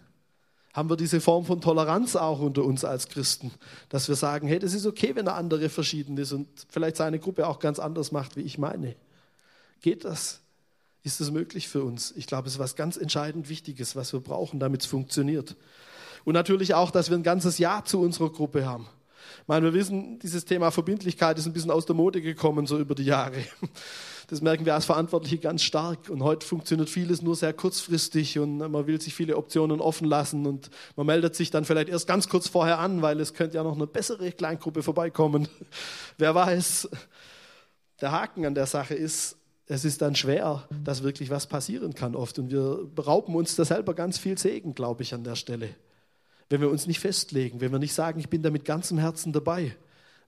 Haben wir diese Form von Toleranz auch unter uns als Christen? Dass wir sagen, hey, das ist okay, wenn der andere verschieden ist und vielleicht seine Gruppe auch ganz anders macht, wie ich meine. Geht das? Ist das möglich für uns? Ich glaube, es ist was ganz entscheidend Wichtiges, was wir brauchen, damit es funktioniert. Und natürlich auch, dass wir ein ganzes Ja zu unserer Gruppe haben. Ich meine, wir wissen, dieses Thema Verbindlichkeit ist ein bisschen aus der Mode gekommen, so über die Jahre. Das merken wir als Verantwortliche ganz stark. Und heute funktioniert vieles nur sehr kurzfristig und man will sich viele Optionen offen lassen und man meldet sich dann vielleicht erst ganz kurz vorher an, weil es könnte ja noch eine bessere Kleingruppe vorbeikommen. Wer weiß. Der Haken an der Sache ist, es ist dann schwer, dass wirklich was passieren kann oft. Und wir berauben uns da selber ganz viel Segen, glaube ich, an der Stelle. Wenn wir uns nicht festlegen, wenn wir nicht sagen, ich bin da mit ganzem Herzen dabei.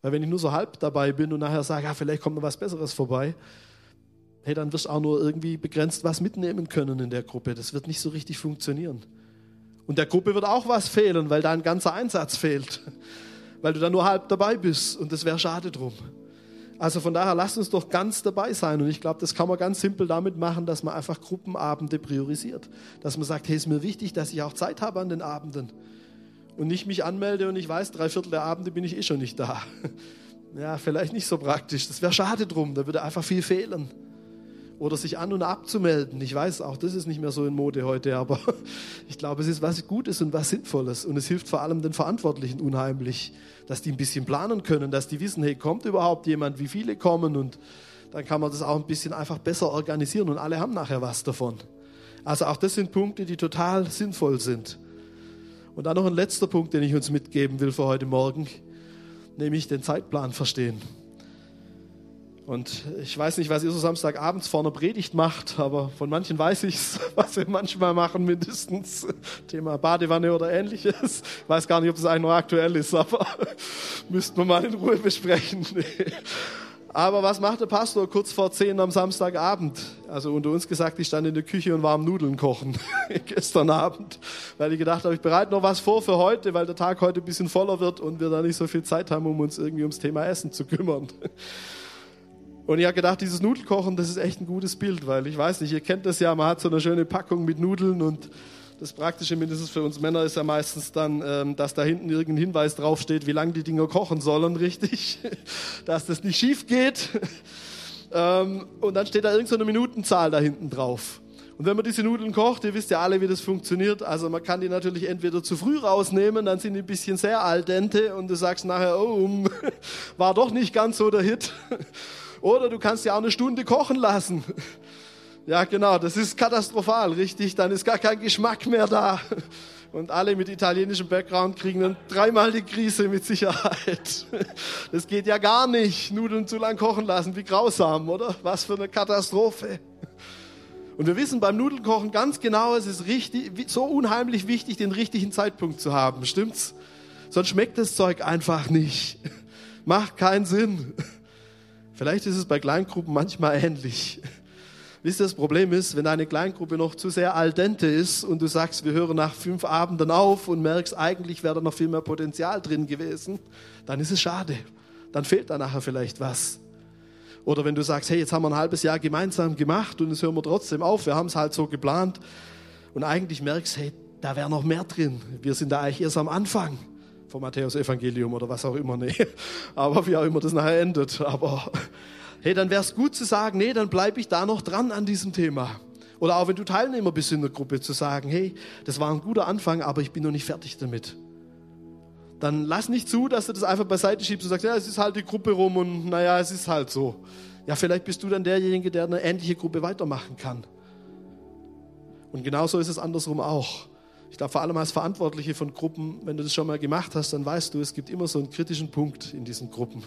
Weil wenn ich nur so halb dabei bin und nachher sage, ja, vielleicht kommt noch was Besseres vorbei, hey, dann wirst du auch nur irgendwie begrenzt was mitnehmen können in der Gruppe. Das wird nicht so richtig funktionieren. Und der Gruppe wird auch was fehlen, weil da ein ganzer Einsatz fehlt. Weil du da nur halb dabei bist und das wäre schade drum. Also von daher, lasst uns doch ganz dabei sein. Und ich glaube, das kann man ganz simpel damit machen, dass man einfach Gruppenabende priorisiert. Dass man sagt, hey, ist mir wichtig, dass ich auch Zeit habe an den Abenden. Und nicht mich anmelde und ich weiß, drei Viertel der Abende bin ich eh schon nicht da. Ja, vielleicht nicht so praktisch. Das wäre schade drum, da würde einfach viel fehlen. Oder sich an- und abzumelden. Ich weiß, auch das ist nicht mehr so in Mode heute, aber ich glaube, es ist was Gutes und was Sinnvolles. Und es hilft vor allem den Verantwortlichen unheimlich, dass die ein bisschen planen können, dass die wissen, hey, kommt überhaupt jemand, wie viele kommen? Und dann kann man das auch ein bisschen einfach besser organisieren und alle haben nachher was davon. Also auch das sind Punkte, die total sinnvoll sind. Und dann noch ein letzter Punkt, den ich uns mitgeben will für heute Morgen, nämlich den Zeitplan verstehen. Und ich weiß nicht, was ihr so samstagabends vor einer Predigt macht, aber von manchen weiß ich es, was wir manchmal machen, mindestens. Thema Badewanne oder ähnliches. Ich weiß gar nicht, ob es eigentlich noch aktuell ist, aber müssten wir mal in Ruhe besprechen. Aber was macht der Pastor kurz vor zehn am Samstagabend? Also unter uns gesagt, ich stand in der Küche und war am Nudeln kochen gestern Abend, weil ich gedacht habe, ich bereite noch was vor für heute, weil der Tag heute ein bisschen voller wird und wir da nicht so viel Zeit haben, um uns irgendwie ums Thema Essen zu kümmern. Und ich habe gedacht, dieses Nudelkochen, das ist echt ein gutes Bild, weil ich weiß nicht, ihr kennt das ja, man hat so eine schöne Packung mit Nudeln und das Praktische, mindestens für uns Männer, ist ja meistens dann, dass da hinten irgendein Hinweis draufsteht, wie lange die Dinger kochen sollen, richtig, dass das nicht schief geht. Und dann steht da irgend so eine Minutenzahl da hinten drauf. Und wenn man diese Nudeln kocht, ihr wisst ja alle, wie das funktioniert, also man kann die natürlich entweder zu früh rausnehmen, dann sind die ein bisschen sehr al dente und du sagst nachher, oh, war doch nicht ganz so der Hit. Oder du kannst ja auch eine Stunde kochen lassen. Ja, genau, das ist katastrophal, richtig? Dann ist gar kein Geschmack mehr da. Und alle mit italienischem Background kriegen dann dreimal die Krise mit Sicherheit. Das geht ja gar nicht, Nudeln zu lang kochen lassen, wie grausam, oder? Was für eine Katastrophe. Und wir wissen beim Nudelkochen ganz genau, es ist richtig, so unheimlich wichtig, den richtigen Zeitpunkt zu haben, stimmt's? Sonst schmeckt das Zeug einfach nicht. Macht keinen Sinn. Vielleicht ist es bei Kleingruppen manchmal ähnlich. Wisst ihr, das Problem ist, wenn eine Kleingruppe noch zu sehr al dente ist und du sagst, wir hören nach fünf Abenden auf und merkst, eigentlich wäre da noch viel mehr Potenzial drin gewesen, dann ist es schade. Dann fehlt da nachher vielleicht was. Oder wenn du sagst, hey, jetzt haben wir ein halbes Jahr gemeinsam gemacht und jetzt hören wir trotzdem auf, wir haben es halt so geplant und eigentlich merkst, hey, da wäre noch mehr drin. Wir sind da eigentlich erst am Anfang vom Matthäus Evangelium oder was auch immer, nee. Aber wie auch immer das nachher endet, aber... Hey, dann wäre es gut zu sagen, nee, dann bleibe ich da noch dran an diesem Thema. Oder auch wenn du Teilnehmer bist in der Gruppe, zu sagen, hey, das war ein guter Anfang, aber ich bin noch nicht fertig damit. Dann lass nicht zu, dass du das einfach beiseite schiebst und sagst, ja, es ist halt die Gruppe rum und naja, es ist halt so. Ja, vielleicht bist du dann derjenige, der eine ähnliche Gruppe weitermachen kann. Und genauso ist es andersrum auch. Ich glaube, vor allem als Verantwortliche von Gruppen, wenn du das schon mal gemacht hast, dann weißt du, es gibt immer so einen kritischen Punkt in diesen Gruppen.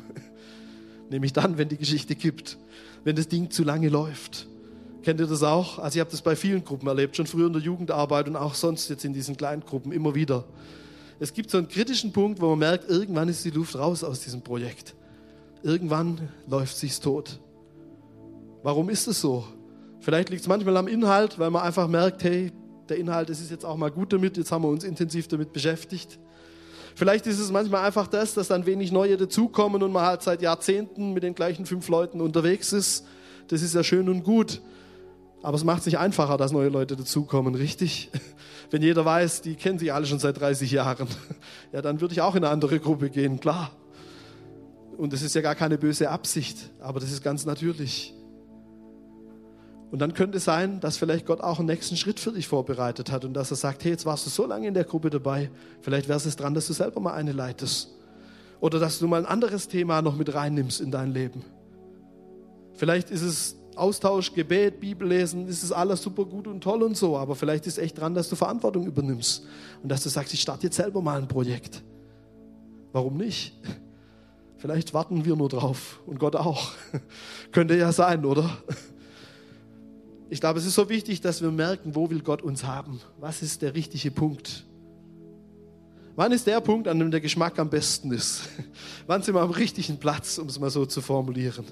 Nämlich dann, wenn die Geschichte kippt, wenn das Ding zu lange läuft. Kennt ihr das auch? Also ich habe das bei vielen Gruppen erlebt, schon früher in der Jugendarbeit und auch sonst jetzt in diesen kleinen Gruppen immer wieder. Es gibt so einen kritischen Punkt, wo man merkt, irgendwann ist die Luft raus aus diesem Projekt. Irgendwann läuft sich's tot. Warum ist es so? Vielleicht liegt es manchmal am Inhalt, weil man einfach merkt, hey, der Inhalt, es ist jetzt auch mal gut damit, jetzt haben wir uns intensiv damit beschäftigt. Vielleicht ist es manchmal einfach das, dass dann wenig Neue dazukommen und man halt seit Jahrzehnten mit den gleichen fünf Leuten unterwegs ist. Das ist ja schön und gut, aber es macht es nicht einfacher, dass neue Leute dazukommen, richtig? Wenn jeder weiß, die kennen sich alle schon seit dreißig Jahren, ja, dann würde ich auch in eine andere Gruppe gehen, klar. Und das ist ja gar keine böse Absicht, aber das ist ganz natürlich. Und dann könnte es sein, dass vielleicht Gott auch einen nächsten Schritt für dich vorbereitet hat und dass er sagt, hey, jetzt warst du so lange in der Gruppe dabei, vielleicht wäre es dran, dass du selber mal eine leitest. Oder dass du mal ein anderes Thema noch mit reinnimmst in dein Leben. Vielleicht ist es Austausch, Gebet, Bibellesen, ist es alles super gut und toll und so, aber vielleicht ist echt dran, dass du Verantwortung übernimmst und dass du sagst, ich starte jetzt selber mal ein Projekt. Warum nicht? Vielleicht warten wir nur drauf und Gott auch. Könnte ja sein, oder? Ich glaube, es ist so wichtig, dass wir merken, wo will Gott uns haben? Was ist der richtige Punkt? Wann ist der Punkt, an dem der Geschmack am besten ist? Wann sind wir am richtigen Platz, um es mal so zu formulieren?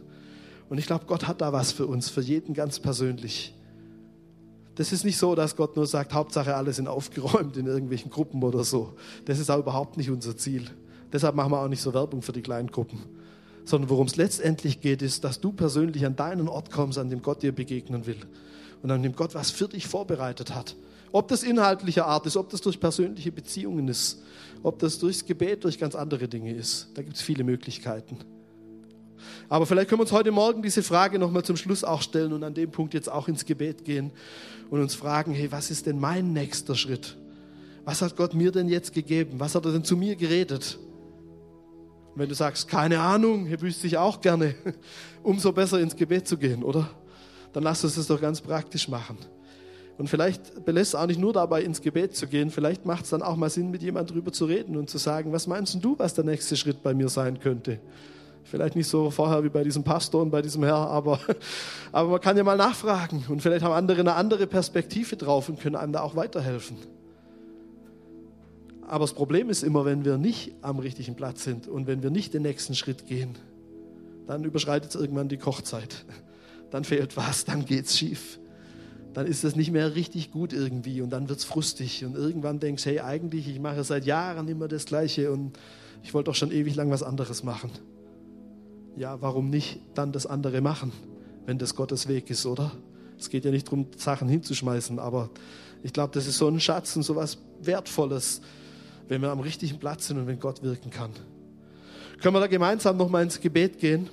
Und ich glaube, Gott hat da was für uns, für jeden ganz persönlich. Das ist nicht so, dass Gott nur sagt, Hauptsache alle sind aufgeräumt in irgendwelchen Gruppen oder so. Das ist auch überhaupt nicht unser Ziel. Deshalb machen wir auch nicht so Werbung für die kleinen Gruppen. Sondern worum es letztendlich geht, ist, dass du persönlich an deinen Ort kommst, an dem Gott dir begegnen will. Und an dem Gott was für dich vorbereitet hat. Ob das inhaltlicher Art ist, ob das durch persönliche Beziehungen ist, ob das durchs Gebet, durch ganz andere Dinge ist. Da gibt es viele Möglichkeiten. Aber vielleicht können wir uns heute Morgen diese Frage nochmal zum Schluss auch stellen und an dem Punkt jetzt auch ins Gebet gehen und uns fragen, hey, was ist denn mein nächster Schritt? Was hat Gott mir denn jetzt gegeben? Was hat er denn zu mir geredet? Und wenn du sagst, keine Ahnung, hier wüsste ich auch gerne, umso besser ins Gebet zu gehen, oder? Dann lass uns das doch ganz praktisch machen. Und vielleicht belässt es auch nicht nur dabei, ins Gebet zu gehen, vielleicht macht es dann auch mal Sinn, mit jemandem drüber zu reden und zu sagen, was meinst du, was der nächste Schritt bei mir sein könnte? Vielleicht nicht so vorher wie bei diesem Pastor und bei diesem Herr, aber, aber man kann ja mal nachfragen und vielleicht haben andere eine andere Perspektive drauf und können einem da auch weiterhelfen. Aber das Problem ist immer, wenn wir nicht am richtigen Platz sind und wenn wir nicht den nächsten Schritt gehen, dann überschreitet es irgendwann die Kochzeit. Dann fehlt was, dann geht's schief. Dann ist das nicht mehr richtig gut irgendwie und dann wird's frustig. Und irgendwann denkst du, hey, eigentlich, ich mache seit Jahren immer das Gleiche und ich wollte doch schon ewig lang was anderes machen. Ja, warum nicht dann das andere machen, wenn das Gottes Weg ist, oder? Es geht ja nicht darum, Sachen hinzuschmeißen, aber ich glaube, das ist so ein Schatz und so was Wertvolles, wenn wir am richtigen Platz sind und wenn Gott wirken kann. Können wir da gemeinsam nochmal ins Gebet gehen?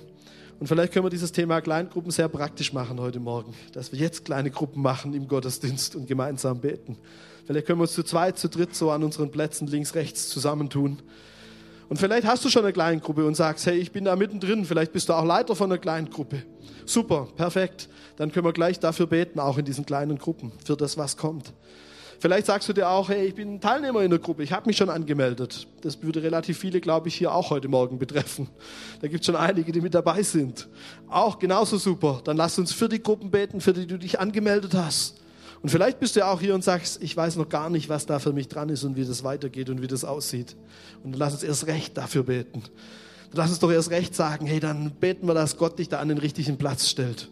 Und vielleicht können wir dieses Thema Kleingruppen sehr praktisch machen heute Morgen, dass wir jetzt kleine Gruppen machen im Gottesdienst und gemeinsam beten. Vielleicht können wir uns zu zweit, zu dritt so an unseren Plätzen links, rechts zusammentun. Und vielleicht hast du schon eine Kleingruppe und sagst, hey, ich bin da mittendrin, vielleicht bist du auch Leiter von einer Kleingruppe. Super, perfekt, dann können wir gleich dafür beten, auch in diesen kleinen Gruppen, für das, was kommt. Vielleicht sagst du dir auch, hey, ich bin Teilnehmer in der Gruppe, ich habe mich schon angemeldet. Das würde relativ viele, glaube ich, hier auch heute Morgen betreffen. Da gibt es schon einige, die mit dabei sind. Auch genauso super. Dann lass uns für die Gruppen beten, für die du dich angemeldet hast. Und vielleicht bist du ja auch hier und sagst, ich weiß noch gar nicht, was da für mich dran ist und wie das weitergeht und wie das aussieht. Und dann lass uns erst recht dafür beten. Dann lass uns doch erst recht sagen, hey, dann beten wir, dass Gott dich da an den richtigen Platz stellt.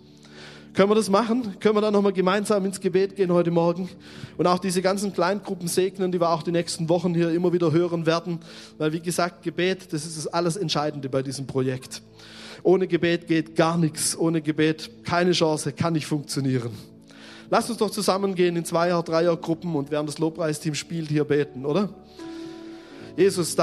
Können wir das machen? Können wir da nochmal gemeinsam ins Gebet gehen heute Morgen? Und auch diese ganzen Kleingruppen segnen, die wir auch die nächsten Wochen hier immer wieder hören werden. Weil wie gesagt, Gebet, das ist das alles Entscheidende bei diesem Projekt. Ohne Gebet geht gar nichts. Ohne Gebet keine Chance, kann nicht funktionieren. Lasst uns doch zusammengehen in Zweier-, Dreier-Gruppen und während das Lobpreisteam spielt, hier beten, oder? Jesus, danke.